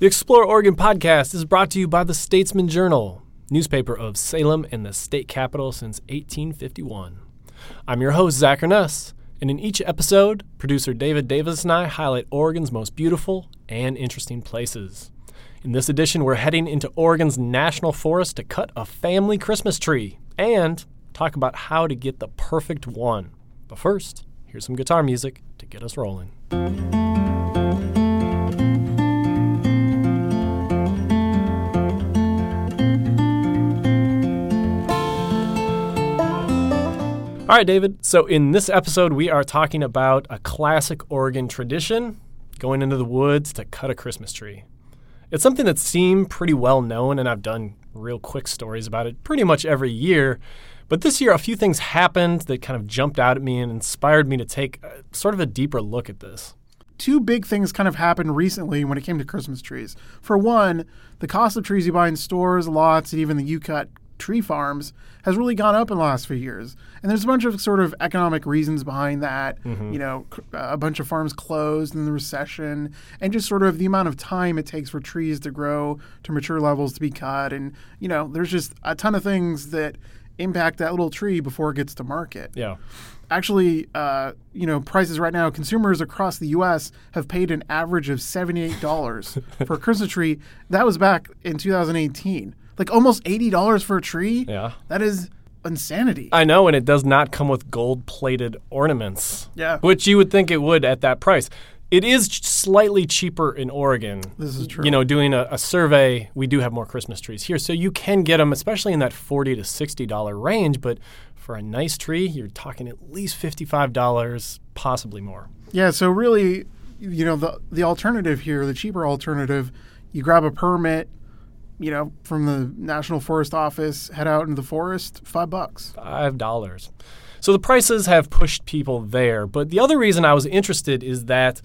The Explore Oregon podcast is brought to you by the Statesman Journal, newspaper of Salem and the state capital since 1851. I'm your host, Zach Ernest, and in each episode, producer David Davis and I highlight Oregon's most beautiful and interesting places. In this edition, we're heading into Oregon's National Forest to cut a family Christmas tree and talk about how to get the perfect one. But first, here's some guitar music to get us rolling. All right, David. So in this episode, we are talking about a classic Oregon tradition, going into the woods to cut a Christmas tree. It's something that seemed pretty well known, and I've done real quick stories about it pretty much every year. But this year, a few things happened that kind of jumped out at me and inspired me to take sort of a deeper look at this. Two big things kind of happened recently when it came to Christmas trees. For one, the cost of trees you buy in stores, lots, and even the U-Cut tree farms has really gone up in the last few years. And there's a bunch of sort of economic reasons behind that. Mm-hmm. You know, a bunch of farms closed in the recession and just sort of the amount of time it takes for trees to grow to mature levels to be cut. And, you know, there's just a ton of things that impact that little tree before it gets to market. Yeah. Actually, you know, prices right now, consumers across the U.S. have paid an average of $78 for a Christmas tree. That was back in 2018. Like almost $80 for a tree? Yeah. That is insanity. I know, and it does not come with gold-plated ornaments. Yeah. Which you would think it would at that price. It is slightly cheaper in Oregon. This is true. You know, doing a survey, we do have more Christmas trees here. So you can get them, especially in that $40 to $60 range. But for a nice tree, you're talking at least $55, possibly more. Yeah, so really, you know, the alternative here, the cheaper alternative, you grab a permit, you know, from the National Forest Office, head out into the forest, $5. $5. So the prices have pushed people there. But the other reason I was interested is that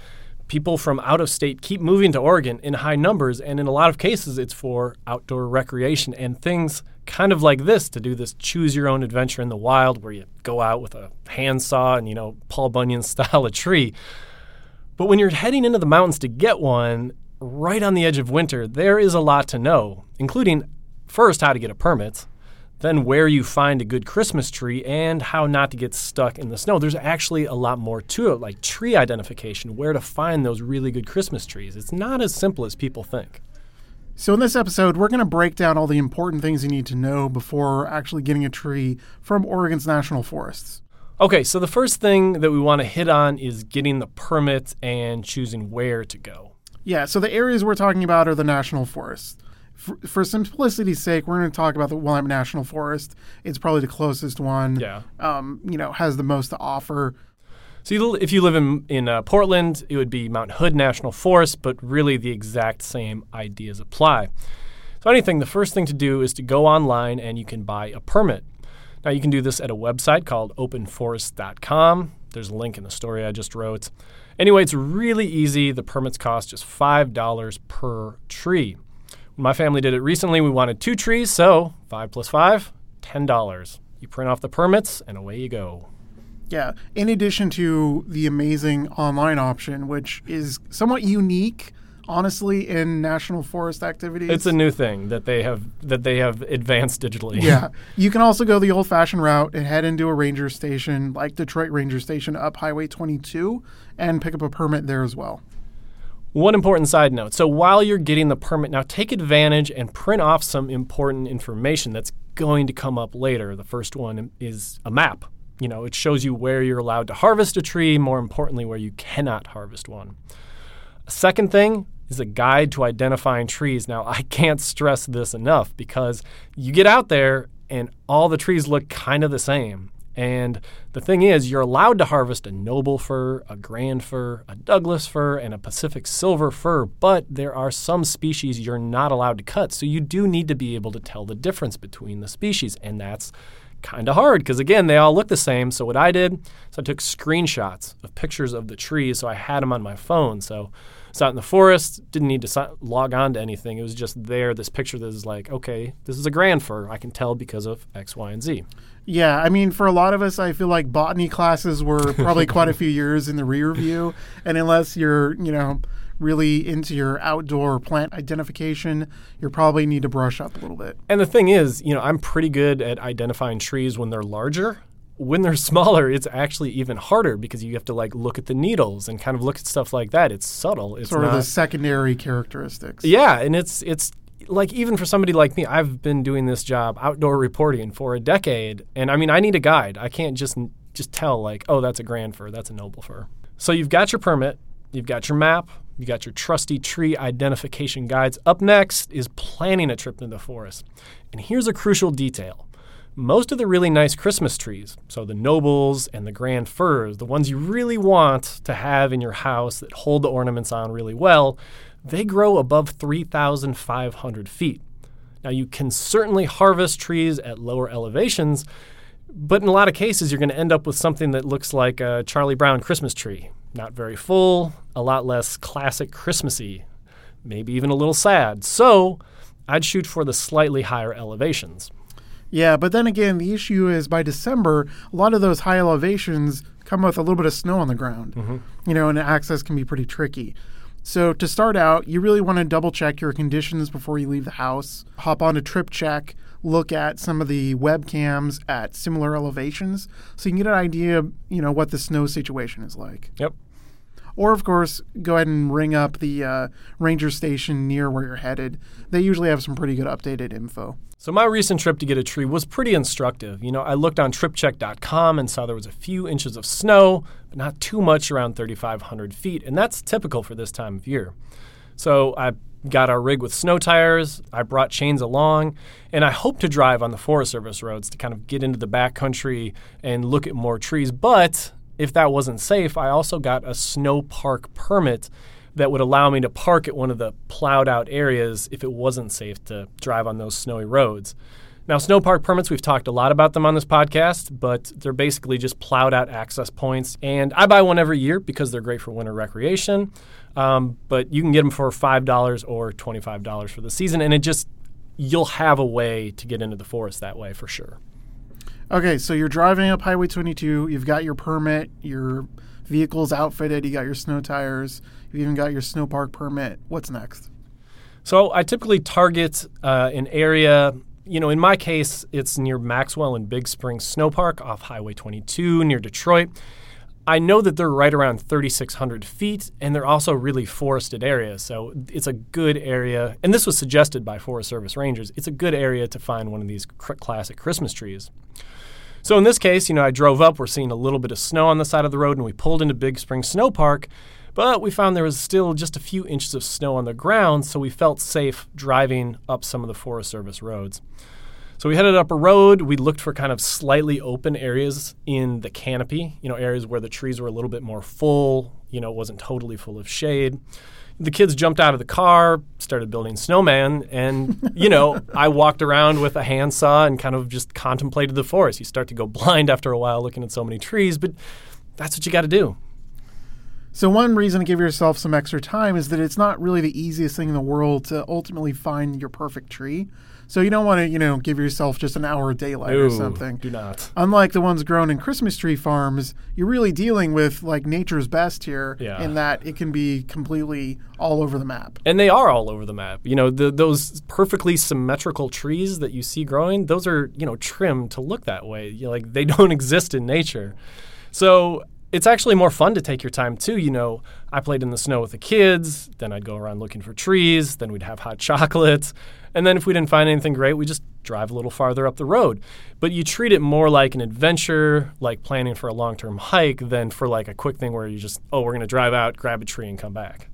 people from out of state keep moving to Oregon in high numbers. And in a lot of cases, it's for outdoor recreation and things kind of like this, to do this choose your own adventure in the wild where you go out with a handsaw and, you know, Paul Bunyan style a tree. But when you're heading into the mountains to get one, right on the edge of winter, there is a lot to know, including first how to get a permit, then where you find a good Christmas tree, and how not to get stuck in the snow. There's actually a lot more to it, like tree identification, where to find those really good Christmas trees. It's not as simple as people think. So in this episode, we're going to break down all the important things you need to know before actually getting a tree from Oregon's national forests. Okay, so the first thing that we want to hit on is getting the permit and choosing where to go. Yeah, so the areas we're talking about are the national forests. For simplicity's sake, we're going to talk about the Willamette National Forest. It's probably the closest one. Yeah. You know, has the most to offer. So if you live in Portland, it would be Mount Hood National Forest, but really the exact same ideas apply. So anything, the first thing to do is to go online and you can buy a permit. Now, you can do this at a website called openforest.com. There's a link in the story I just wrote. Anyway, it's really easy. The permits cost just $5 per tree. When my family did it recently, we wanted 2 trees, so 5 plus 5, $10. You print off the permits, and away you go. Yeah, in addition to the amazing online option, which is somewhat unique, honestly, in national forest activities. It's a new thing that they have advanced digitally. Yeah. You can also go the old-fashioned route and head into a ranger station like Detroit Ranger Station up Highway 22 and pick up a permit there as well. One important side note. So while you're getting the permit, now take advantage and print off some important information that's going to come up later. The first one is a map. You know, it shows you where you're allowed to harvest a tree, more importantly, where you cannot harvest one. Second thing is a guide to identifying trees. Now, I can't stress this enough because you get out there and all the trees look kind of the same. And the thing is, you're allowed to harvest a noble fir, a grand fir, a Douglas fir, and a Pacific silver fir, but there are some species you're not allowed to cut. So you do need to be able to tell the difference between the species, and that's kind of hard because, again, they all look the same. So what I did is I took screenshots of pictures of the trees, so I had them on my phone. So it's out in the forest, didn't need to log on to anything. It was just there, this picture that is like, okay, this is a grand fir. I can tell because of X, Y, and Z. Yeah, I mean, for a lot of us, I feel like botany classes were probably quite a few years in the rear view. And unless you're, you know, really into your outdoor plant identification, you'll probably need to brush up a little bit. And the thing is, you know, I'm pretty good at identifying trees when they're larger. When they're smaller, it's actually even harder because you have to like look at the needles and kind of look at stuff like that. It's subtle. It's sort of the secondary characteristics. Yeah, and it's like even for somebody like me, I've been doing this job, outdoor reporting, for a decade, and I mean, I need a guide. I can't just tell like, oh, that's a grand fir, that's a noble fir. So you've got your permit, you've got your map, you got your trusty tree identification guides. Up next is planning a trip to the forest. And here's a crucial detail. Most of the really nice Christmas trees, so the nobles and the grand firs, the ones you really want to have in your house that hold the ornaments on really well, they grow above 3,500 feet. Now, you can certainly harvest trees at lower elevations, but in a lot of cases, you're going to end up with something that looks like a Charlie Brown Christmas tree. Not very full, a lot less classic Christmassy, maybe even a little sad. So I'd shoot for the slightly higher elevations. Yeah, but then again, the issue is by December, a lot of those high elevations come with a little bit of snow on the ground, you know, and access can be pretty tricky. So to start out, you really want to double check your conditions before you leave the house. Hop onto TripCheck, look at some of the webcams at similar elevations so you can get an idea of, you know, what the snow situation is like. Yep. Or, of course, go ahead and ring up the ranger station near where you're headed. They usually have some pretty good updated info. So my recent trip to get a tree was pretty instructive. You know, I looked on TripCheck.com and saw there was a few inches of snow, but not too much, around 3,500 feet. And that's typical for this time of year. So I got our rig with snow tires. I brought chains along. And I hope to drive on the Forest Service roads to kind of get into the backcountry and look at more trees. But if that wasn't safe, I also got a snow park permit that would allow me to park at one of the plowed out areas if it wasn't safe to drive on those snowy roads. Now, snow park permits, we've talked a lot about them on this podcast, but they're basically just plowed out access points. And I buy one every year because they're great for winter recreation. But you can get them for $5 or $25 for the season. And it just, you'll have a way to get into the forest that way for sure. Okay, so you're driving up Highway 22, you've got your permit, your vehicle's outfitted, you got your snow tires, you've even got your snow park permit. What's next? So I typically target an area, you know, in my case, it's near Maxwell and Big Spring Snow Park off Highway 22 near Detroit. I know that they're right around 3,600 feet, and they're also really forested areas, so it's a good area. And this was suggested by Forest Service rangers. It's a good area to find one of these classic Christmas trees. So in this case, you know, I drove up. We're seeing a little bit of snow on the side of the road, and we pulled into Big Spring Snow Park, but we found there was still just a few inches of snow on the ground, so we felt safe driving up some of the Forest Service roads. So we headed up a road. We looked for kind of slightly open areas in the canopy, you know, areas where the trees were a little bit more full, you know, it wasn't totally full of shade. The kids jumped out of the car, started building snowman, and, you know, I walked around with a handsaw and kind of just contemplated the forest. You start to go blind after a while looking at so many trees, but that's what you got to do. So one reason to give yourself some extra time is that it's not really the easiest thing in the world to ultimately find your perfect tree. So you don't want to, you know, give yourself just an hour of daylight or something. Do not. Unlike the ones grown in Christmas tree farms, you're really dealing with like nature's best here in that it can be completely all over the map. And they are all over the map. You know, those perfectly symmetrical trees that you see growing, those are, you know, trimmed to look that way. You know, like they don't exist in nature. So it's actually more fun to take your time, too. You know, I played in the snow with the kids. Then I'd go around looking for trees. Then we'd have hot chocolate. And then if we didn't find anything great, we just drive a little farther up the road. But you treat it more like an adventure, like planning for a long-term hike, than for like a quick thing where you just, oh, we're going to drive out, grab a tree, and come back.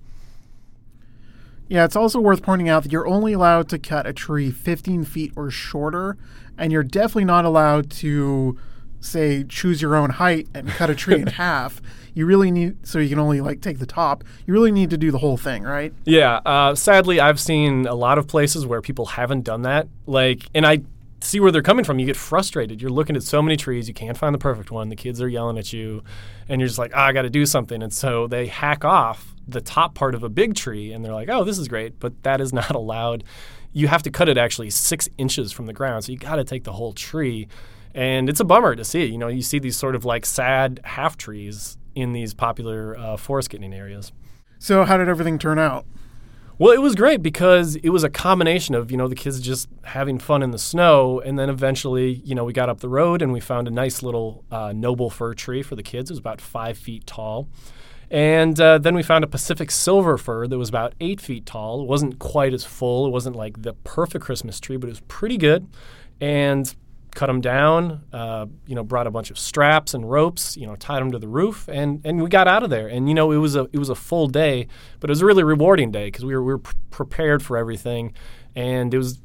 Yeah, it's also worth pointing out that you're only allowed to cut a tree 15 feet or shorter, and you're definitely not allowed to say choose your own height and cut a tree in half. You really need, so you can only like take the top, you really need to do the whole thing, right? Yeah. Sadly, I've seen a lot of places where people haven't done that. Like, and I see where they're coming from. You get frustrated. You're looking at so many trees. You can't find the perfect one. The kids are yelling at you and you're just like, I got to do something. And so they hack off the top part of a big tree and they're like, oh, this is great, but that is not allowed. You have to cut it actually 6 inches from the ground. So you got to take the whole tree. And it's a bummer to see. You know, you see these sort of like sad half trees in these popular forest getting areas. So how did everything turn out? Well, it was great because it was a combination of, you know, the kids just having fun in the snow. And then eventually, you know, we got up the road and we found a nice little noble fir tree for the kids. It was about 5 feet tall. And then we found a Pacific silver fir that was about 8 feet tall. It wasn't quite as full. It wasn't like the perfect Christmas tree, but it was pretty good. And cut them down, you know, brought a bunch of straps and ropes, you know, tied them to the roof, and we got out of there. And, you know, it was a full day, but it was a really rewarding day because we were prepared for everything. And it was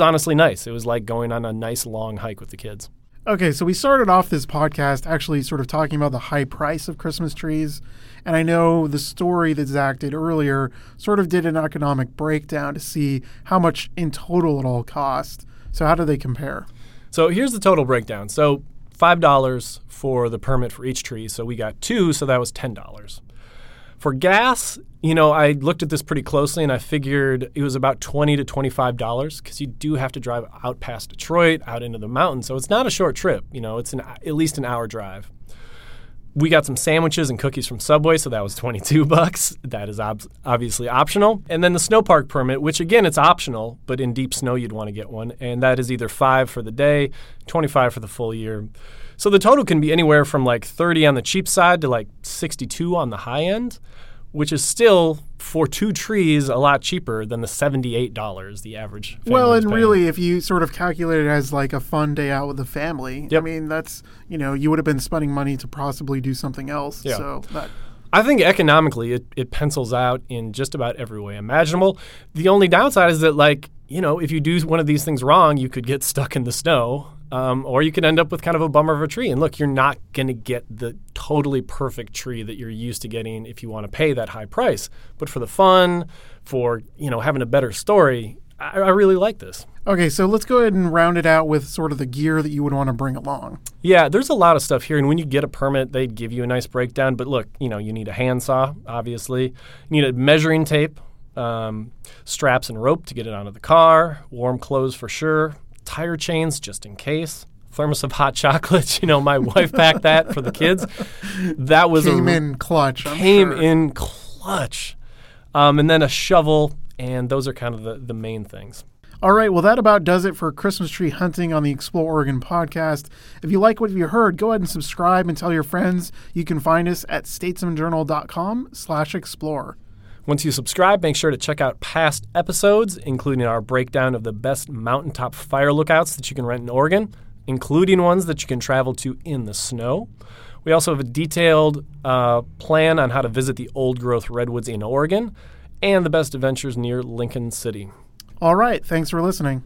honestly nice. It was like going on a nice long hike with the kids. Okay, so we started off this podcast actually sort of talking about the high price of Christmas trees. And I know the story that Zach did earlier sort of did an economic breakdown to see how much in total it all cost. So how do they compare? So here's the total breakdown. So $5 for the permit for each tree. So we got two, so that was $10. For gas, you know, I looked at this pretty closely and I figured it was about $20 to $25 because you do have to drive out past Detroit, out into the mountains. So it's not a short trip. You know, it's at least an hour drive. We got some sandwiches and cookies from Subway, so that was $22. That is obviously optional. And then the snow park permit, which again, it's optional, but in deep snow, you'd want to get one. And that is either $5 for the day, $25 for the full year. So the total can be anywhere from like $30 on the cheap side to like $62 on the high end, which is still, for two trees, a lot cheaper than the $78 the average family Well, and is paying. Really, if you sort of calculate it as like a fun day out with the family, yep. I mean, that's, you know, you would have been spending money to possibly do something else. Yeah. So I think economically it pencils out in just about every way imaginable. The only downside is that, like, you know, if you do one of these things wrong, you could get stuck in the snow. Or you could end up with kind of a bummer of a tree. And look, you're not going to get the totally perfect tree that you're used to getting if you want to pay that high price. But for the fun, for, you know, having a better story, I really like this. Okay, so let's go ahead and round it out with sort of the gear that you would want to bring along. Yeah, there's a lot of stuff here. And when you get a permit, they give you a nice breakdown. But look, you know, you need a handsaw, obviously. You need a measuring tape, straps and rope to get it onto the car, warm clothes for sure. Tire chains just in case, thermos of hot chocolate. You know, my wife packed that for the kids. That was Came in clutch. And then a shovel, and those are kind of the main things. All right, well, that about does it for Christmas tree hunting on the Explore Oregon podcast. If you like what you heard, go ahead and subscribe and tell your friends. You can find us at statesmanjournal.com/explore. Once you subscribe, make sure to check out past episodes, including our breakdown of the best mountaintop fire lookouts that you can rent in Oregon, including ones that you can travel to in the snow. We also have a detailed plan on how to visit the old-growth redwoods in Oregon and the best adventures near Lincoln City. All right. Thanks for listening.